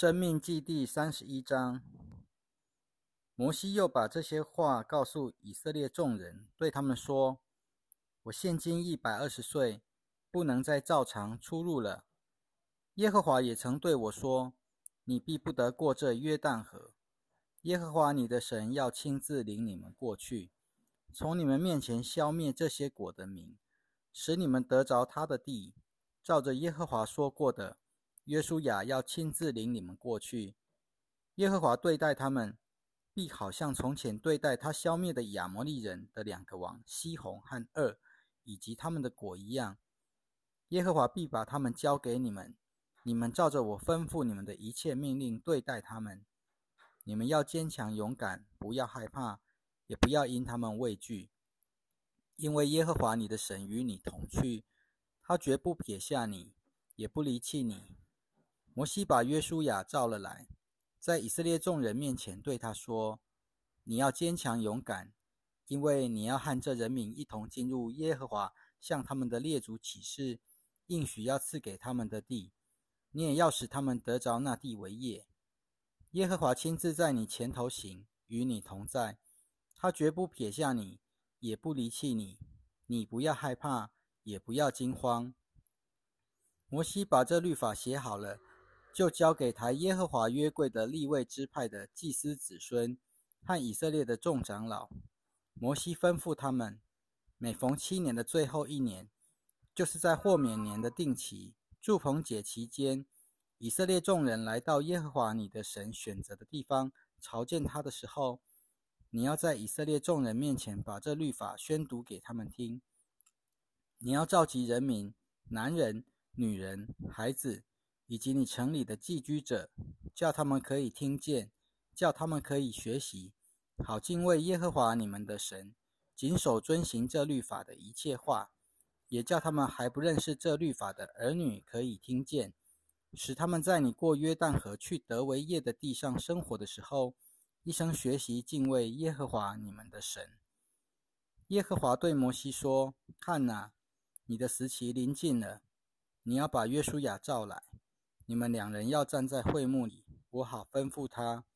生命记第31章。摩西又把这些话告诉以色列众人，对他们说：我现今120岁，不能再照常出入了。耶和华也曾对我说，你必不得过这约旦河。耶和华你的神要亲自领你们过去，从你们面前消灭这些国的民，使你们得着他的地，照着耶和华说过的，约书亚要亲自领你们过去。耶和华对待他们，必好像从前对待他消灭的亚摩利人的2个王西宏和噩，以及他们的国一样。耶和华必把他们交给你们，你们照着我吩咐你们的一切命令对待他们。你们要坚强勇敢，不要害怕，也不要因他们畏惧，因为耶和华你的神与你同去，他绝不撇下你，也不离弃你。摩西把约书亚召了来，在以色列众人面前对他说：你要坚强勇敢，因为你要和这人民一同进入耶和华向他们的列祖起誓应许要赐给他们的地，你也要使他们得着那地为业。耶和华亲自在你前头行，与你同在，他绝不撇下你，也不离弃你，你不要害怕，也不要惊慌。摩西把这律法写好了，就交给抬耶和华约柜的利未支派的祭司子孙和以色列的众长老。摩西吩咐他们，每逢7年的最后1年，就是在豁免年的定期、住棚节期间，以色列众人来到耶和华你的神选择的地方朝见他的时候，你要在以色列众人面前把这律法宣读给他们听。你要召集人民，男人、女人、孩子，以及你城里的寄居者，叫他们可以听见，叫他们可以学习，好敬畏耶和华你们的神，谨守遵行这律法的一切话，也叫他们还不认识这律法的儿女可以听见，使他们在你过约旦河去得为业的地上生活的时候，一生学习敬畏耶和华你们的神。耶和华对摩西说：看啊，你的时期临近了，你要把约书亚召来，你们2人要站在会幕里，我好吩咐他。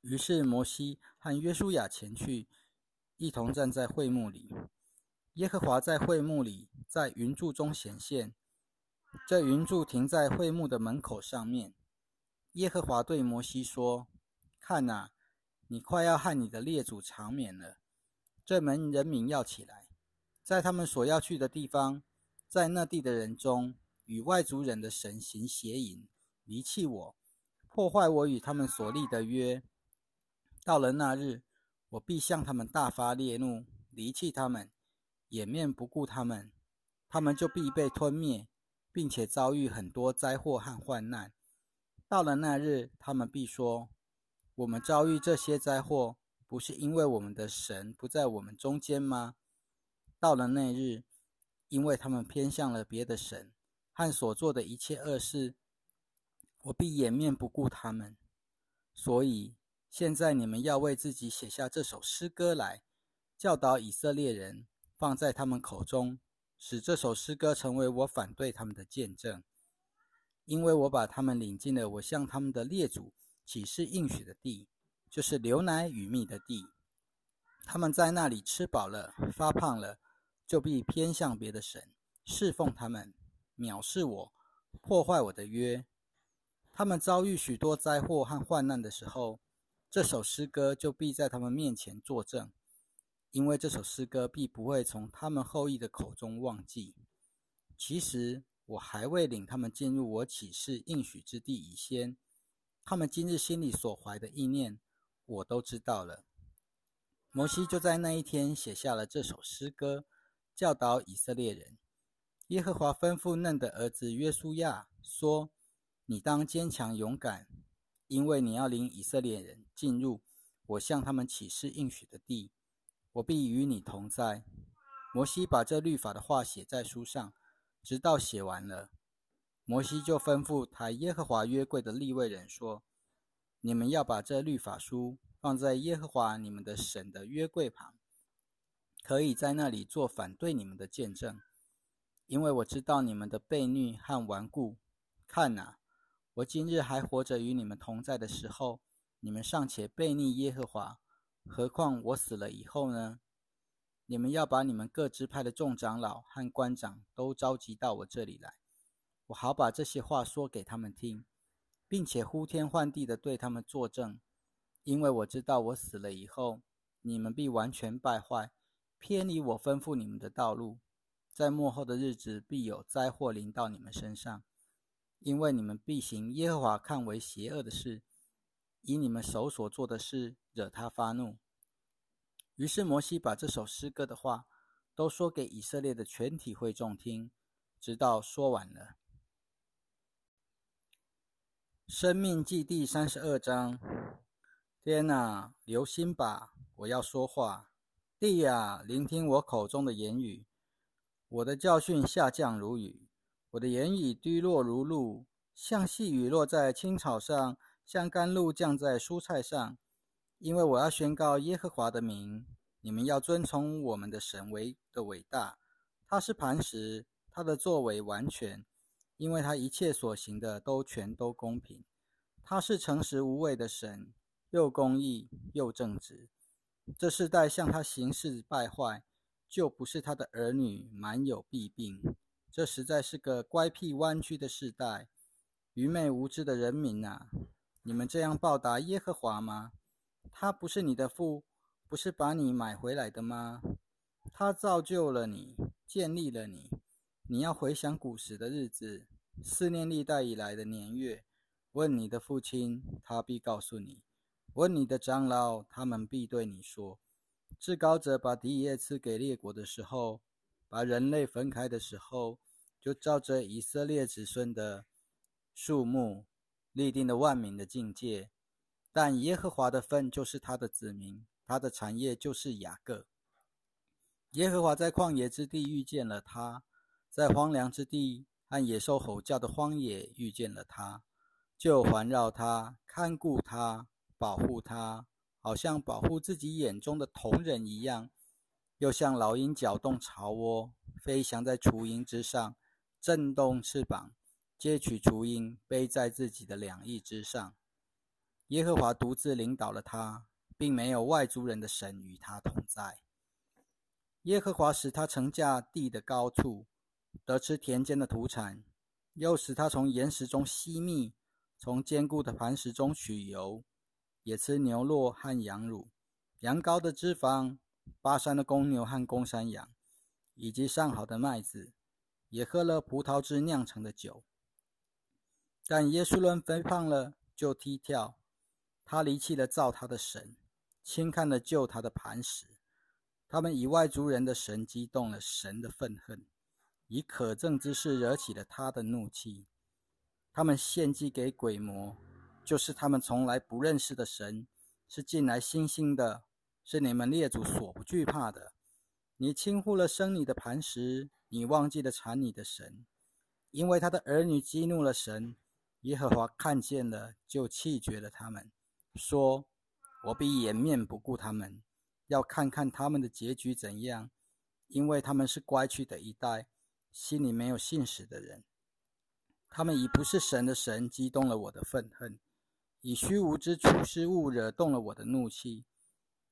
于是摩西和约书亚前去，一同站在会幕里。耶和华在会幕里，在云柱中显现，这云柱停在会幕的门口上面。耶和华对摩西说：看啊，你快要和你的列祖长眠了。这门人民要起来，在他们所要去的地方，在那地的人中，与外族人的神行邪淫，离弃我，破坏我与他们所立的约。到了那日，我必向他们大发烈怒，离弃他们，掩面不顾他们，他们就必被吞灭，并且遭遇很多灾祸和患难。到了那日，他们必说：我们遭遇这些灾祸，不是因为我们的神不在我们中间吗？到了那日，因为他们偏向了别的神和所做的一切恶事，我必掩面不顾他们。所以现在你们要为自己写下这首诗歌来，教导以色列人，放在他们口中，使这首诗歌成为我反对他们的见证。因为我把他们领进了我向他们的列祖起誓应许的地，就是流奶与蜜的地。他们在那里吃饱了，发胖了，就必偏向别的神，侍奉他们，藐视我，破坏我的约。他们遭遇许多灾祸和患难的时候，这首诗歌就必在他们面前作证，因为这首诗歌必不会从他们后裔的口中忘记。其实我还未领他们进入我起誓应许之地以先，他们今日心里所怀的意念，我都知道了。摩西就在那一天写下了这首诗歌，教导以色列人。耶和华吩咐嫩的儿子约书亚说：你当坚强勇敢，因为你要领以色列人进入我向他们起誓应许的地，我必与你同在。摩西把这律法的话写在书上，直到写完了，摩西就吩咐抬耶和华约柜的利未人说：你们要把这律法书放在耶和华你们的神的约柜旁，可以在那里做反对你们的见证，因为我知道你们的悖逆和顽固。看啊，我今日还活着与你们同在的时候，你们尚且悖逆耶和华，何况我死了以后呢？你们要把你们各支派的众长老和官长都召集到我这里来，我好把这些话说给他们听，并且呼天唤地的对他们作证，因为我知道我死了以后，你们必完全败坏，偏离我吩咐你们的道路，在末后的日子必有灾祸临到你们身上，因为你们必行耶和华看为邪恶的事，以你们手所做的事惹他发怒。于是摩西把这首诗歌的话都说给以色列的全体会众听，直到说完了。申命记第32章。天啊，留心吧，我要说话；地啊，聆听我口中的言语。我的教训下降如雨，我的言语滴落如露，像细雨落在青草上，像甘露降在蔬菜上。因为我要宣告耶和华的名，你们要遵从我们的神的伟大。他是磐石，他的作为完全，因为他一切所行的都全都公平。他是诚实无畏的神，又公义又正直。这世代向他行事败坏，就不是他的儿女，满有弊病。这实在是个乖僻弯曲的世代。愚昧无知的人民啊，你们这样报答耶和华吗？他不是你的父，不是把你买回来的吗？他造就了你，建立了你。你要回想古时的日子，思念历代以来的年月。问你的父亲，他必告诉你；问你的长老，他们必对你说。至高者把地业赐给列国的时候，把人类分开的时候，就照着以色列子孙的数目立定了万民的境界。但耶和华的份就是他的子民，他的产业就是雅各。耶和华在旷野之地遇见了他，在荒凉之地和野兽吼叫的荒野遇见了他，就环绕他，看顾他，保护他，好像保护自己眼中的瞳人一样，又像老鹰搅动巢窝，飞翔在雏鹰之上，震动翅膀，接取雏鹰，背在自己的两翼之上。耶和华独自领导了他，并没有外族人的神与他同在。耶和华使他乘驾地的高处，得吃田间的土产，又使他从岩石中吸蜜，从坚固的磐石中取油，也吃牛肉和羊乳、羊羔的脂肪、巴山的公牛和公山羊，以及上好的麦子，也喝了葡萄汁酿成的酒。但耶稣伦肥胖了，就踢跳。他离弃了造他的神，轻看了救他的磐石。他们以外族人的神激动了神的愤恨，以可憎之事惹起了他的怒气。他们献祭给鬼魔，就是他们从来不认识的神，是近来新兴的，是你们列祖所不惧怕的。你轻忽了生你的磐石，你忘记了产你的神。因为他的儿女激怒了神，耶和华看见了，就弃绝了他们，说：我必掩面不顾他们，要看看他们的结局怎样，因为他们是乖曲的一代，心里没有信实的人。他们以不是神的神激动了我的愤恨，以虚无之出失物惹动了我的怒气。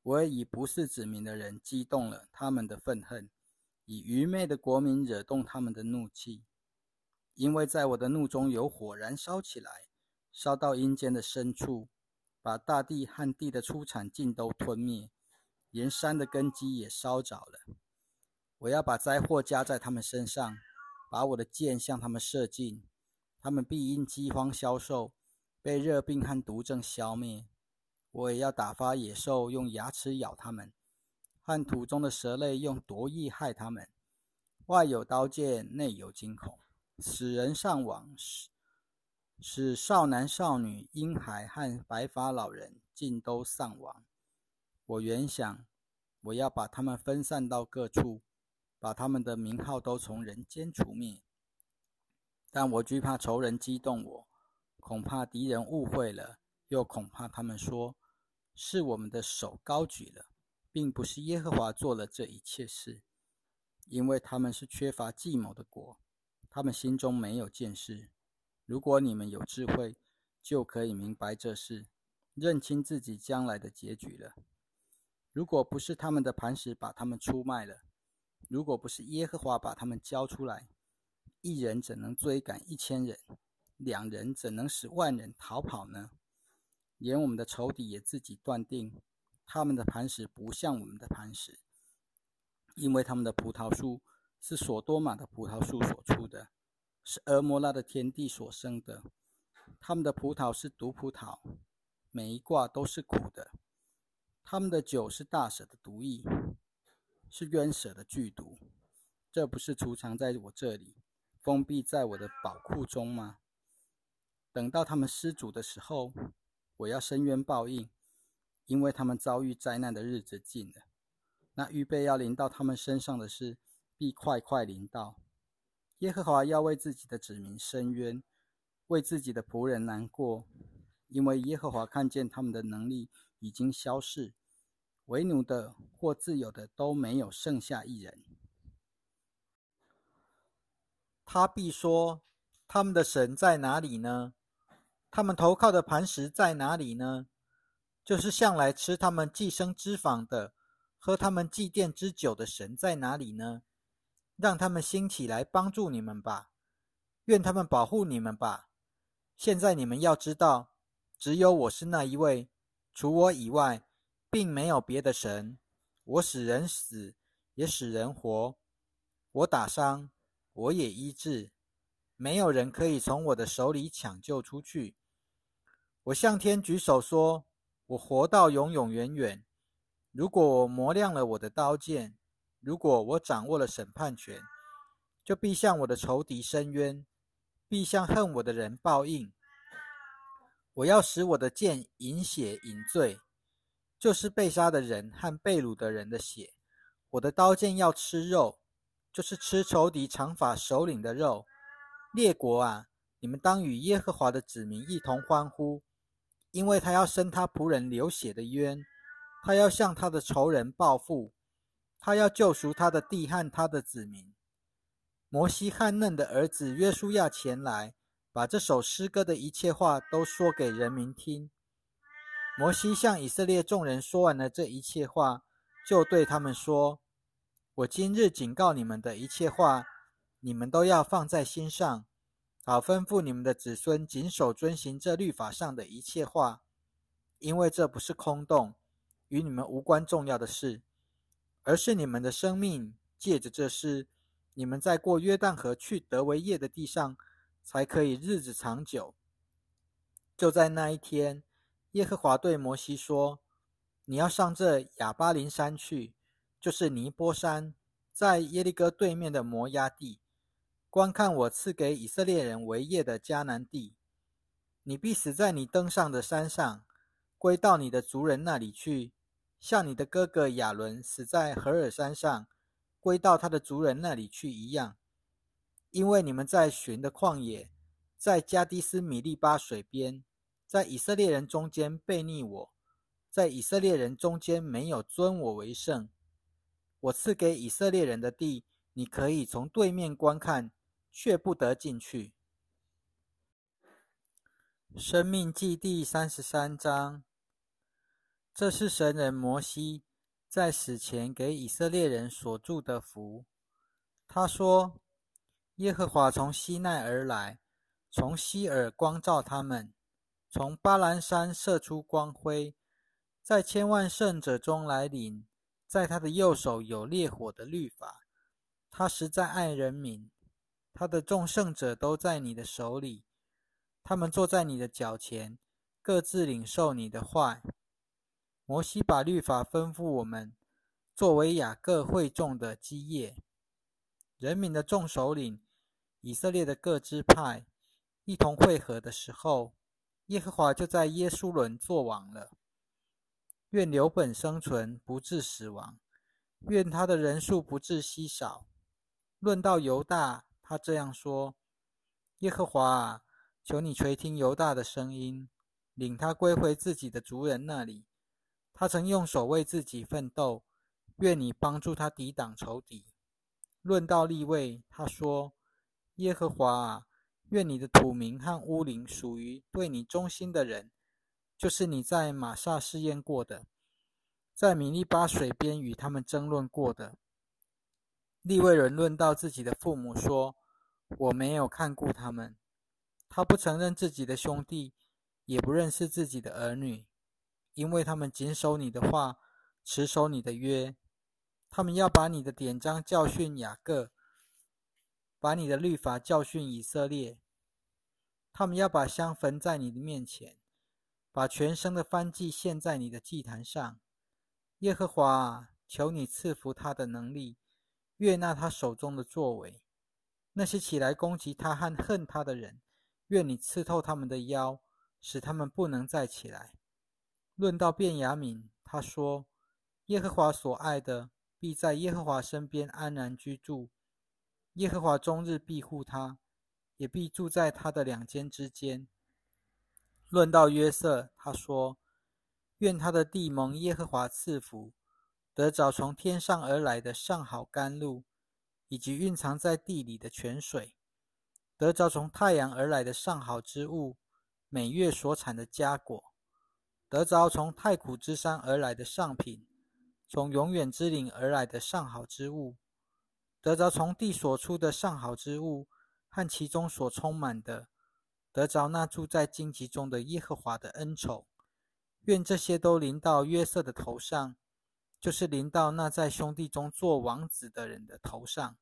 我也以不是子民的人激动了他们的愤恨，以愚昧的国民惹动他们的怒气。因为在我的怒中有火燃烧起来，烧到阴间的深处，把大地和地的出产尽都吞灭，连山的根基也烧着了。我要把灾祸加在他们身上，把我的箭向他们射尽，他们必因饥荒消瘦，被热病和毒症消灭。我也要打发野兽用牙齿咬他们，和土中的蛇类用毒液害他们。外有刀剑，内有惊恐，使人上网，使少男少女、婴孩和白发老人尽都丧亡。我原想，我要把他们分散到各处，把他们的名号都从人间除灭。但我惧怕仇人激动我，恐怕敌人误会了，又恐怕他们说，是我们的手高举了，并不是耶和华做了这一切事。因为他们是缺乏计谋的国，他们心中没有见识。如果你们有智慧，就可以明白这事，认清自己将来的结局了。如果不是他们的磐石把他们出卖了，如果不是耶和华把他们交出来，一人怎能追赶1000人，两人怎能使10000人逃跑呢？连我们的仇敌也自己断定，他们的磐石不像我们的磐石，因为他们的葡萄树是所多玛的葡萄树所出的，是俄摩拉的天地所生的。他们的葡萄是毒葡萄，每一卦都是苦的。他们的酒是大蛇的毒液，是冤蛇的剧毒。这不是储藏在我这里，封闭在我的宝库中吗？等到他们失主的时候，我要伸冤报应，因为他们遭遇灾难的日子近了。那预备要临到他们身上的事，必快快临到。耶和华要为自己的子民伸冤，为自己的仆人难过，因为耶和华看见他们的能力已经消逝，为奴的或自由的都没有剩下一人。他必说，他们的神在哪里呢？他们投靠的磐石在哪里呢？就是向来吃他们寄生脂肪的，喝他们祭奠之酒的神在哪里呢？让他们兴起来帮助你们吧，愿他们保护你们吧。现在你们要知道，只有我是那一位，除我以外，并没有别的神。我使人死，也使人活；我打伤，我也医治。没有人可以从我的手里抢救出去。我向天举手说，我活到永永远远。如果我磨亮了我的刀剑，如果我掌握了审判权，就必向我的仇敌伸冤，必向恨我的人报应。我要使我的剑饮血饮醉，就是被杀的人和被掳的人的血。我的刀剑要吃肉，就是吃仇敌长发首领的肉。列国啊，你们当与耶和华的子民一同欢呼，因为他要伸他仆人流血的冤，他要向他的仇人报复，他要救赎他的地和他的子民。摩西和嫩的儿子约书亚前来，把这首诗歌的一切话都说给人民听。摩西向以色列众人说完了这一切话，就对他们说，我今日警告你们的一切话，你们都要放在心上，好吩咐你们的子孙谨守遵行这律法上的一切话，因为这不是空洞与你们无关重要的事，而是你们的生命。借着这事，你们在过约旦河去得为业的地上才可以日子长久。就在那一天，耶和华对摩西说，你要上这亚巴林山去，就是尼波山，在耶利哥对面的摩押地，观看我赐给以色列人为业的迦南地。你必死在你登上的山上，归到你的族人那里去，像你的哥哥亚伦死在何珥山上，归到他的族人那里去一样。因为你们在寻的旷野，在加低斯米利巴水边，在以色列人中间悖逆我，在以色列人中间没有尊我为圣。我赐给以色列人的地，你可以从对面观看，却不得进去。申命记第33章。这是神人摩西在死前给以色列人所祝的福。他说，耶和华从西奈而来，从西珥光照他们，从巴兰山射出光辉，在1,000,000圣者中来临。在他的右手有烈火的律法，他实在爱人民。他的众圣者都在你的手里，他们坐在你的脚前，各自领受你的话。摩西把律法吩咐我们，作为雅各会众的基业。人民的众首领，以色列的各支派一同会合的时候，耶和华就在耶书伦作王了。愿流本生存，不致死亡，愿他的人数不致稀少。论到犹大，他这样说，耶和华啊，求你垂听犹大的声音，领他归回自己的族人那里。他曾用手为自己奋斗，愿你帮助他抵挡仇敌。论到利未，他说，耶和华啊，愿你的土民和乌灵属于对你忠心的人，就是你在玛萨试验过的，在米利巴水边与他们争论过的。利未人论到自己的父母说，我没有看顾他们。他不承认自己的兄弟，也不认识自己的儿女，因为他们谨守你的话，持守你的约。他们要把你的典章教训雅各，把你的律法教训以色列。他们要把香焚在你的面前，把全牲的燔祭献在你的祭坛上。耶和华啊，求你赐福他的能力，悦纳他手中的作为。那些起来攻击他和恨他的人，愿你刺透他们的腰，使他们不能再起来。论到便雅悯，他说，耶和华所爱的必在耶和华身边安然居住，耶和华终日庇护他，也必住在他的两肩之间。论到约瑟，他说，愿他的地蒙耶和华赐福，得着从天上而来的上好甘露，以及蕴藏在地里的泉水，得着从太阳而来的上好之物，每月所产的佳果，得着从太苦之山而来的上品，从永远之岭而来的上好之物，得着从地所出的上好之物，和其中所充满的，得着那住在荆棘中的耶和华的恩宠。愿这些都临到约瑟的头上，就是临到那在兄弟中做王子的人的头上。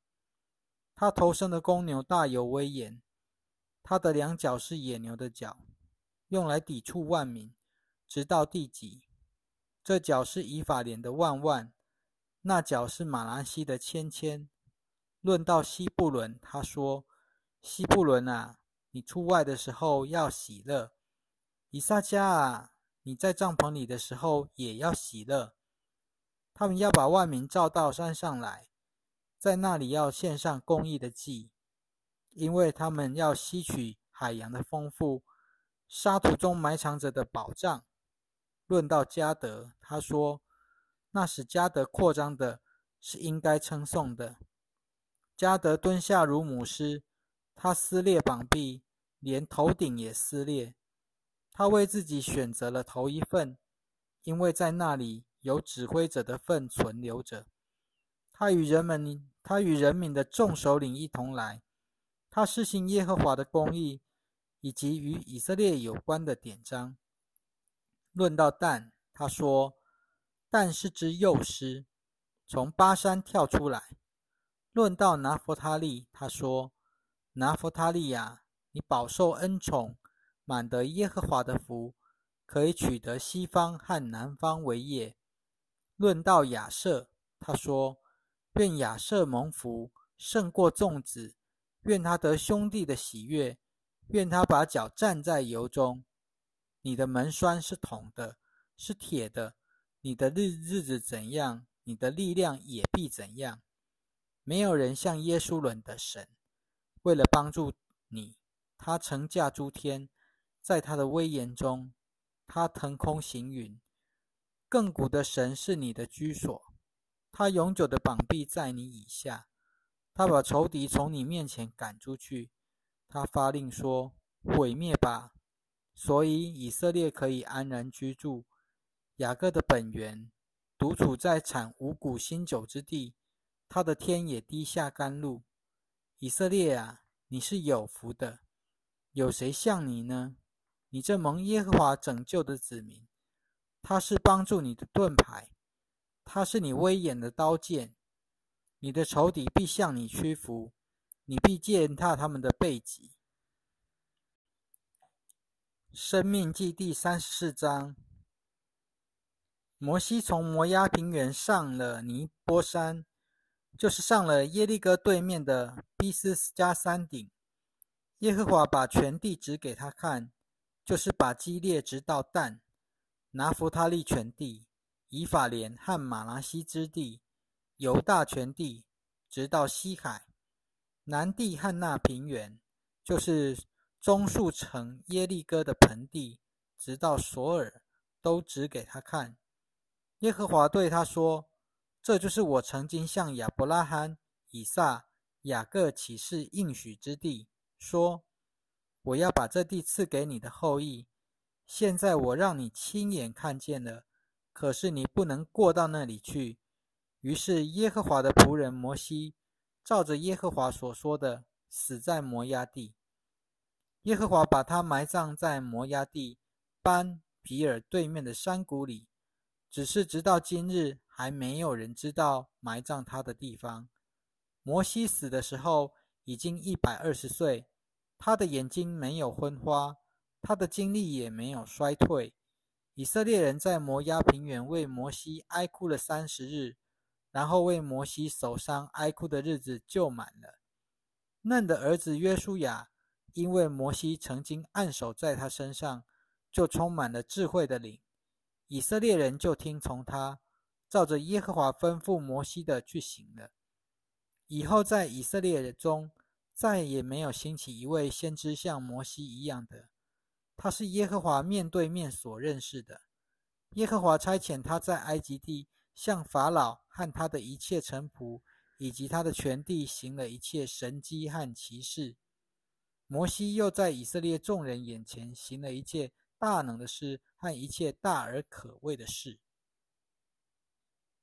他头生的公牛大有威严，他的两脚是野牛的脚，用来抵触万民，直到地极。这脚是以法莲的万万，那脚是马拉西的千千。论到西布伦，他说，西布伦啊，你出外的时候要喜乐；以萨迦啊，你在帐篷里的时候也要喜乐。他们要把万民召到山上来，在那里要献上公义的祭，因为他们要吸取海洋的丰富，沙土中埋藏着的宝藏。论到迦得，他说，那使迦得扩张的是应该称颂的。迦得蹲下如母狮，他撕裂膀臂，连头顶也撕裂。他为自己选择了头一份，因为在那里有指挥者的份存留着。他与人民的众首领一同来，他施行耶和华的公义，以及与以色列有关的典章。论到但，他说，但是只幼狮，从巴山跳出来。论到拿弗他利，他说，拿弗他利啊，你饱受恩宠，满得耶和华的福，可以取得西方和南方为业。论到亚设，他说，愿亚设蒙福，胜过众子，愿他得兄弟的喜悦，愿他把脚站在油中。你的门栓是铜的，是铁的，你的日子怎样，你的力量也必怎样。没有人像耶稣伦的神，为了帮助你，他乘驾诸天，在他的威严中，他腾空行云。亘古的神是你的居所，他永久的膀臂在你以下，他把仇敌从你面前赶出去。他发令说，毁灭吧，所以以色列可以安然居住。雅各的本源独处在产五谷新酒之地，他的天也滴下甘露。以色列啊，你是有福的，有谁像你呢？你这蒙耶和华拯救的子民，他是帮助你的盾牌，他是你威严的刀剑。你的仇敌必向你屈服，你必践踏他们的背脊。申命记第34章。摩西从摩押平原上了尼波山，就是上了耶利哥对面的比斯加山顶。耶和华把全地指给他看，就是把基列直到但，拿弗他利全地，以法莲和马拿西之地，犹大全地，直到西海，南地和那平原，就是棕树城耶利哥的盆地，直到索尔，都指给他看。耶和华对他说，这就是我曾经向亚伯拉罕、以撒、雅各起誓应许之地，说，我要把这地赐给你的后裔。现在我让你亲眼看见了，可是你不能过到那里去。”于是耶和华的仆人摩西照着耶和华所说的，死在摩押地。耶和华把他埋葬在摩押地班皮尔对面的山谷里，只是直到今日还没有人知道埋葬他的地方。摩西死的时候已经120岁，他的眼睛没有昏花，他的精力也没有衰退。以色列人在摩押平原为摩西哀哭了30日，然后为摩西守丧哀哭的日子就满了。嫩的儿子约书亚因为摩西曾经按手在他身上，就充满了智慧的灵。以色列人就听从他，照着耶和华吩咐摩西的去行了。以后在以色列人中再也没有兴起一位先知像摩西一样的，他是耶和华面对面所认识的。耶和华差遣他在埃及地向法老和他的一切臣仆以及他的全地行了一切神迹和奇事。摩西又在以色列众人眼前行了一切大能的事和一切大而可畏的事。